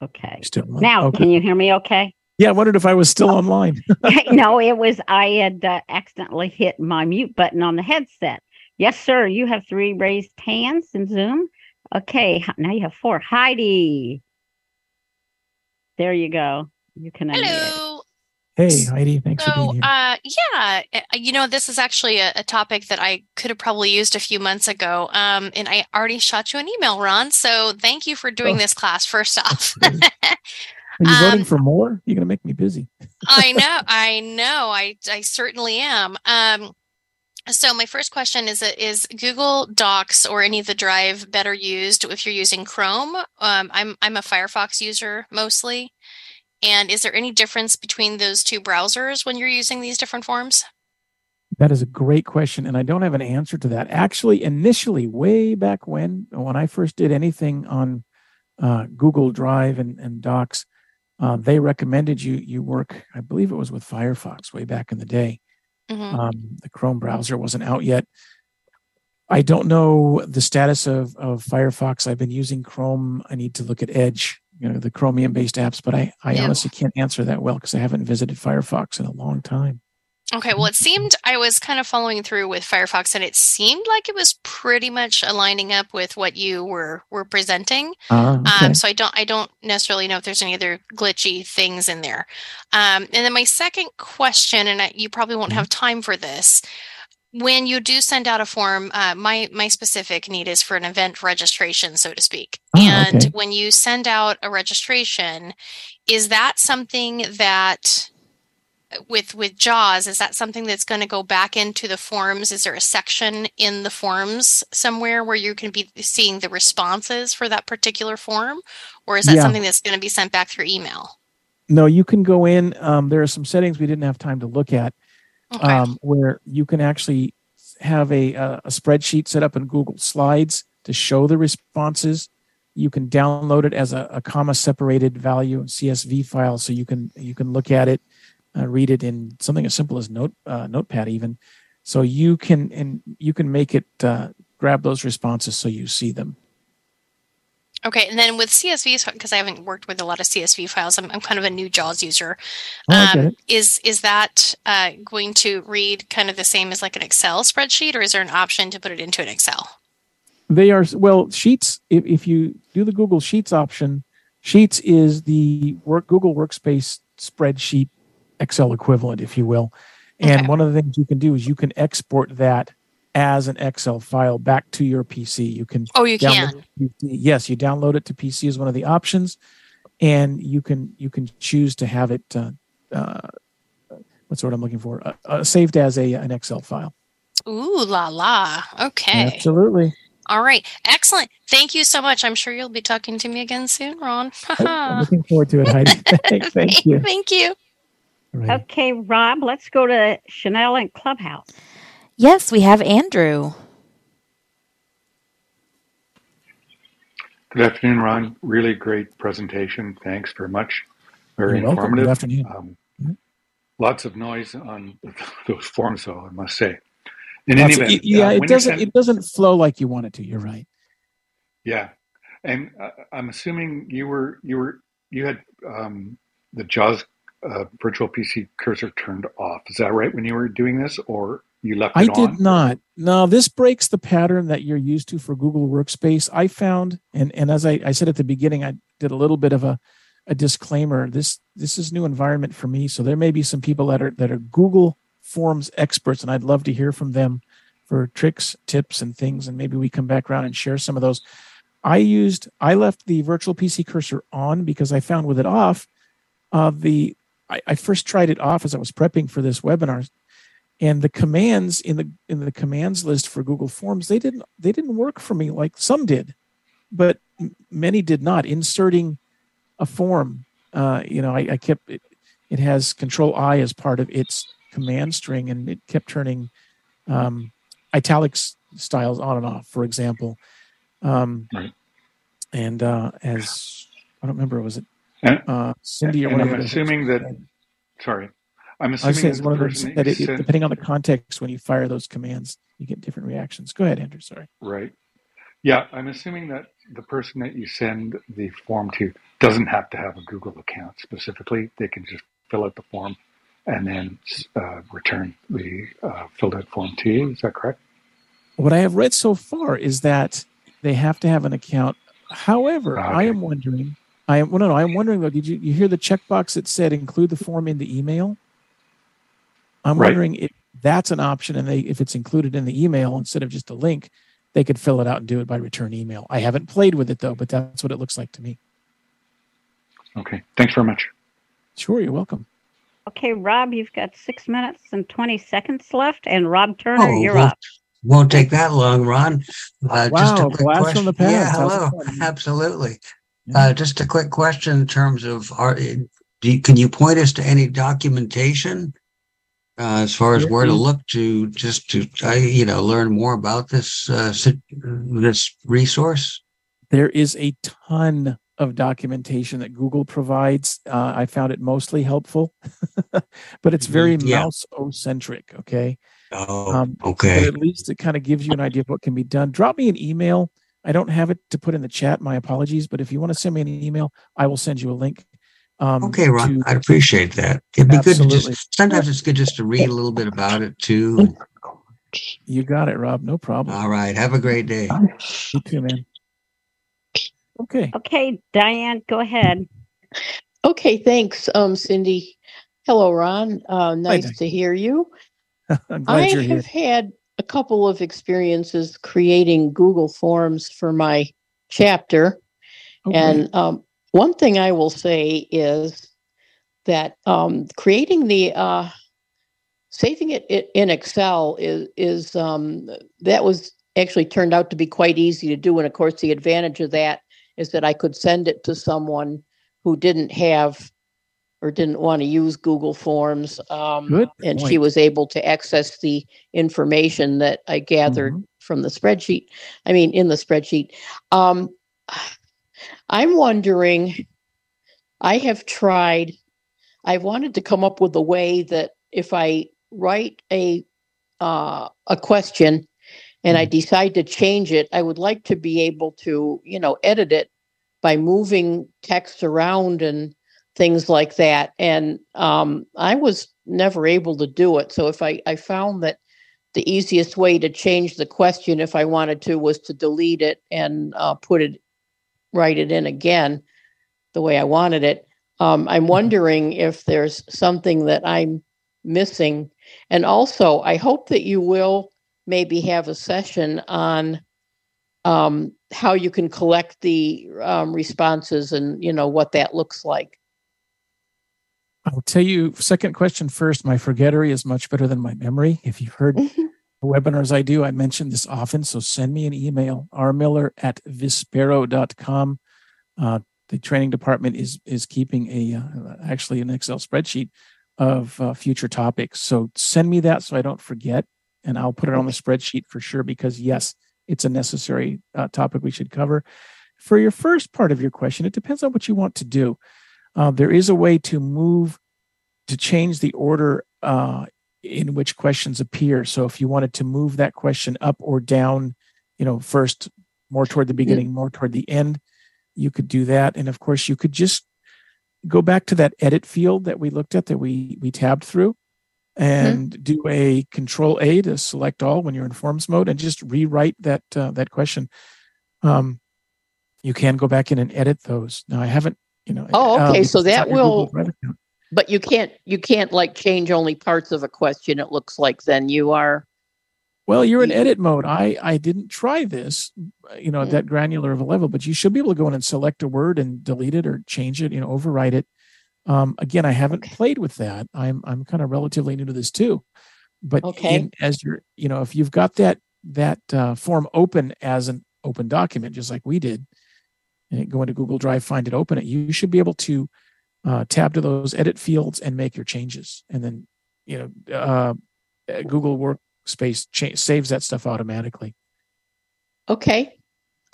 Okay. Still now, okay. Can you hear me okay? Yeah, I wondered if I was still oh. online. No, it was, I had uh, accidentally hit my mute button on the headset. Yes, sir. You have three raised hands in Zoom. Okay. Now you have four. Heidi. There you go. You can. Hello. Hey, Heidi. Thanks so, for being here. Uh, yeah. You know, this is actually a, a topic that I could have probably used a few months ago. Um, and I already shot you an email, Ron. So thank you for doing oh. this class, first off. Are you voting um, for more? You're going to make me busy. I know. I know. I, I certainly am. Um, so my first question is, is Google Docs or any of the Drive better used if you're using Chrome? Um, I'm, I'm a Firefox user mostly. And is there any difference between those two browsers when you're using these different forms? That is a great question. And I don't have an answer to that. Actually, initially, way back when, when I first did anything on uh, Google Drive and, and Docs, Uh, they recommended you you work, I believe it was with Firefox way back in the day. Mm-hmm. Um, the Chrome browser wasn't out yet. I don't know the status of, of Firefox. I've been using Chrome. I need to look at Edge, you know, the Chromium-based apps, but I, I yeah. honestly can't answer that well because I haven't visited Firefox in a long time. Okay, well, it seemed I was kind of following through with Firefox, and it seemed like it was pretty much aligning up with what you were were presenting. Uh, okay. um, so I don't I don't necessarily know if there's any other glitchy things in there. Um, and then my second question, and I, you probably won't have time for this. When you do send out a form, uh, my my specific need is for an event registration, so to speak. Oh, and okay. when you send out a registration, is that something that with with JAWS, is that something that's going to go back into the forms? Is there a section in the forms somewhere where you can be seeing the responses for that particular form? Or is that yeah. something that's going to be sent back through email? No, you can go in. Um, there are some settings we didn't have time to look at okay. um, where you can actually have a, a, a spreadsheet set up in Google Slides to show the responses. You can download it as a, a comma-separated value C S V file so you can you can look at it. Uh, read it in something as simple as note uh, Notepad even, so you can and you can make it uh, grab those responses so you see them. Okay, and then with C S Vs, because I haven't worked with a lot of C S V files, I'm, I'm kind of a new JAWS user. Oh, um, is is that uh, going to read kind of the same as like an Excel spreadsheet, or is there an option to put it into an Excel? They are well sheets. If if you do the Google Sheets option, Sheets is the work, Google Workspace spreadsheet Excel equivalent, if you will. And okay. one of the things you can do is you can export that as an Excel file back to your P C. You can Oh, you can. Yes, you download it to P C as one of the options, and you can you can choose to have it uh, uh what's the word I'm looking for? Uh, uh, saved as a an Excel file. Ooh la la. Okay. Absolutely. All right. Excellent. Thank you so much. I'm sure you'll be talking to me again soon, Ron. I'm looking forward to it, Heidi. Thank, thank you. Thank you. Right. Okay, Rob, let's go to Chanel and Clubhouse. Yes, we have Andrew. Good afternoon, Ron. Really great presentation. Thanks very much. Very You're informative. Welcome. Good afternoon. Um, mm-hmm. Lots of noise on those forms, though, I must say. In any event, it, yeah, uh, it doesn't send, it doesn't flow like you want it to. You're right. Yeah, and uh, I'm assuming you were you were you had um, the JAWS uh, virtual P C cursor turned off. Is that right when you were doing this, or you left it on? I did not. No, this breaks the pattern that you're used to for Google Workspace. I found, and and as I, I said at the beginning, I did a little bit of a a disclaimer. This this is new environment for me, so there may be some people that are that are Google Forms experts, and I'd love to hear from them for tricks, tips, and things, and maybe we come back around and share some of those. I used, I left the virtual P C cursor on because I found with it off, uh, the I, I first tried it off as I was prepping for this webinar, and the commands in the in the commands list for Google Forms, they didn't they didn't work for me like some did, but many did not. Inserting a form, uh, you know, I, I kept it. It has Control I as part of its command string, and it kept turning um, italics styles on and off, for example. Um, right. And uh, as I don't remember, was it uh, Cindy or and whatever? I'm assuming that. Said. Sorry, I'm assuming I say that, one the person that it, it, depending on the context, when you fire those commands, you get different reactions. Go ahead, Andrew. Sorry. Right. Yeah, I'm assuming that the person that you send the form to doesn't have to have a Google account specifically. They can just fill out the form and then uh, return the uh, filled out form to you. Is that correct? What I have read so far is that they have to have an account. However, okay. I am wondering, I am, well, no, no, I am wondering though, did you, you hear the checkbox that said include the form in the email? I'm right. wondering if that's an option, and they, if it's included in the email instead of just a link, they could fill it out and do it by return email. I haven't played with it though, but that's what it looks like to me. Okay, thanks very much. Sure, you're welcome. Okay, Rob, you've got six minutes and twenty seconds left, and Rob Turner, oh, you're won't, up. Won't take that long, Ron. Uh, wow, just a quick blast question. From the past. Yeah, hello. Absolutely. Yeah. Uh, just a quick question in terms of, are, do you, can you point us to any documentation uh, as far as yeah. where to look to, just to uh, you know learn more about this uh, this resource? There is a ton of documentation that Google provides. Uh, I found it mostly helpful, but it's very yeah. mouse-o-centric, okay? Oh, um, okay. But at least it kind of gives you an idea of what can be done. Drop me an email. I don't have it to put in the chat. My apologies, but if you want to send me an email, I will send you a link. Um, okay, Ron, to, I'd appreciate that. It'd be absolutely. Good to just, sometimes it's good just to read a little bit about it too. You got it, Rob. No problem. All right. Have a great day. You too, man. Okay. Okay, Diane, go ahead. Okay, thanks, um, Cindy. Hello, Ron. Uh, nice Hi, to hear you. I'm glad I you're have here. Had a couple of experiences creating Google Forms for my chapter. Okay. And um, one thing I will say is that um, creating the, uh, saving it, it in Excel is, is um, that was actually turned out to be quite easy to do. And of course, the advantage of that is that I could send it to someone who didn't have or didn't want to use Google Forms. Um, and she was able to access the information that I gathered mm-hmm. from the spreadsheet. I mean, in the spreadsheet. Um, I'm wondering, I have tried, I wanted to come up with a way that if I write a uh, a question and I decide to change it, I would like to be able to, you know, edit it by moving text around and things like that. And um, I was never able to do it. So if I, I found that the easiest way to change the question, if I wanted to, was to delete it and uh, put it, write it in again the way I wanted it. Um, I'm wondering if there's something that I'm missing. And also, I hope that you will maybe have a session on um, how you can collect the um, responses and, you know, what that looks like. I'll tell you, second question first, my forgettery is much better than my memory. If you've heard the webinars I do, I mention this often, so send me an email, r miller at vispero dot com. Uh, the training department is is keeping a uh, actually an Excel spreadsheet of uh, future topics. So send me that so I don't forget. And I'll put it on the spreadsheet for sure, because yes, it's a necessary uh, topic we should cover. For your first part of your question, it depends on what you want to do. Uh, there is a way to move, to change the order uh, in which questions appear. So if you wanted to move that question up or down, you know, first, more toward the beginning, more toward the end, you could do that. And of course, you could just go back to that edit field that we looked at, that we, we tabbed through, and mm-hmm. do a control A to select all when you're in forms mode, and just rewrite that, uh, that question. Um, you can go back in and edit those. Now I haven't, you know. Oh, okay. Um, so that will, but you can't, you can't like change only parts of a question. It looks like then you are. Well, you're in edit mode. I, I didn't try this, you know, at that granular of a level, but you should be able to go in and select a word and delete it or change it, you know, overwrite it. Um, again, I haven't okay. played with that. I'm I'm kind of relatively new to this too, but okay. in, as you're, you know, if you've got that that uh, form open as an open document, just like we did, and go into Google Drive, find it, open it, you should be able to uh, tab to those edit fields and make your changes, and then you know uh, Google Workspace Space cha- saves that stuff automatically. Okay.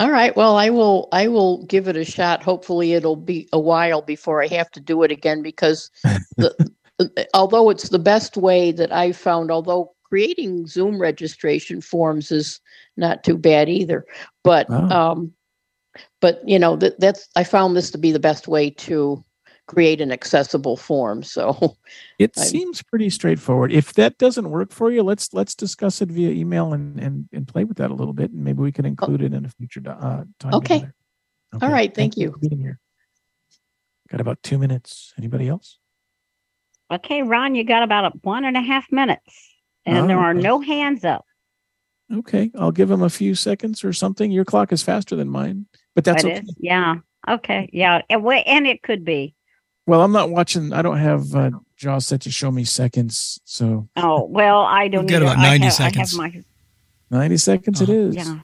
All right. Well, I will, I will give it a shot. Hopefully it'll be a while before I have to do it again, because the, although it's the best way that I've found, although creating Zoom registration forms is not too bad either, but, oh. um, but you know, that that's, I found this to be the best way to create an accessible form. So it I, seems pretty straightforward. If that doesn't work for you, let's let's discuss it via email and and, and play with that a little bit, and maybe we can include oh, it in a future uh, time. Okay. okay. All right. Thank, thank you. you for being here. Got about two minutes. Anybody else? Okay, Ron, you got about one and a half minutes, and oh, there are no hands up. Okay, I'll give him a few seconds or something. Your clock is faster than mine, but that's it okay. Is. Yeah. Okay. Yeah. And, and it could be. Well, I'm not watching. I don't have uh, JAWS set to show me seconds. So. Oh well, I don't. Get about ninety I have, seconds. I have my, ninety seconds. It is. Yeah.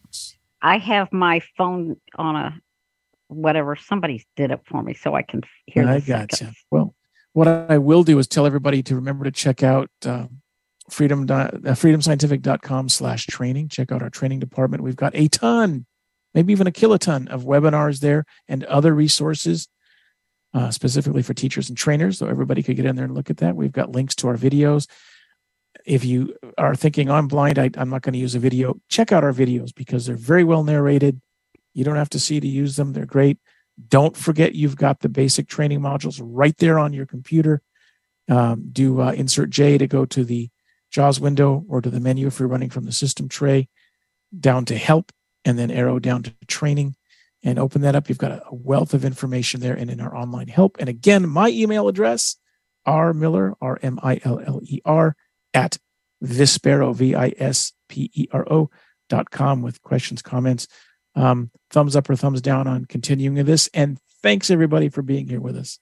I have my phone on a whatever. Somebody did it for me, so I can hear. I got gotcha. you. Well, what I will do is tell everybody to remember to check out uh, freedom uh, freedom scientific dot com slash training. Check out our training department. We've got a ton, maybe even a kiloton of webinars there, and other resources. Uh, specifically for teachers and trainers, so everybody could get in there and look at that. We've got links to our videos. If you are thinking, I'm blind, I, I'm not going to use a video, check out our videos because they're very well narrated. You don't have to see to use them. They're great. Don't forget you've got the basic training modules right there on your computer. Um, do uh, insert J to go to the JAWS window or to the menu if you're running from the system tray, down to help, and then arrow down to training. And open that up. You've got a wealth of information there and in our online help. And again, my email address, rmiller, R M I L L E R, at Vispero, V I S P E R O, dot com, with questions, comments, um, thumbs up or thumbs down on continuing this. And thanks, everybody, for being here with us.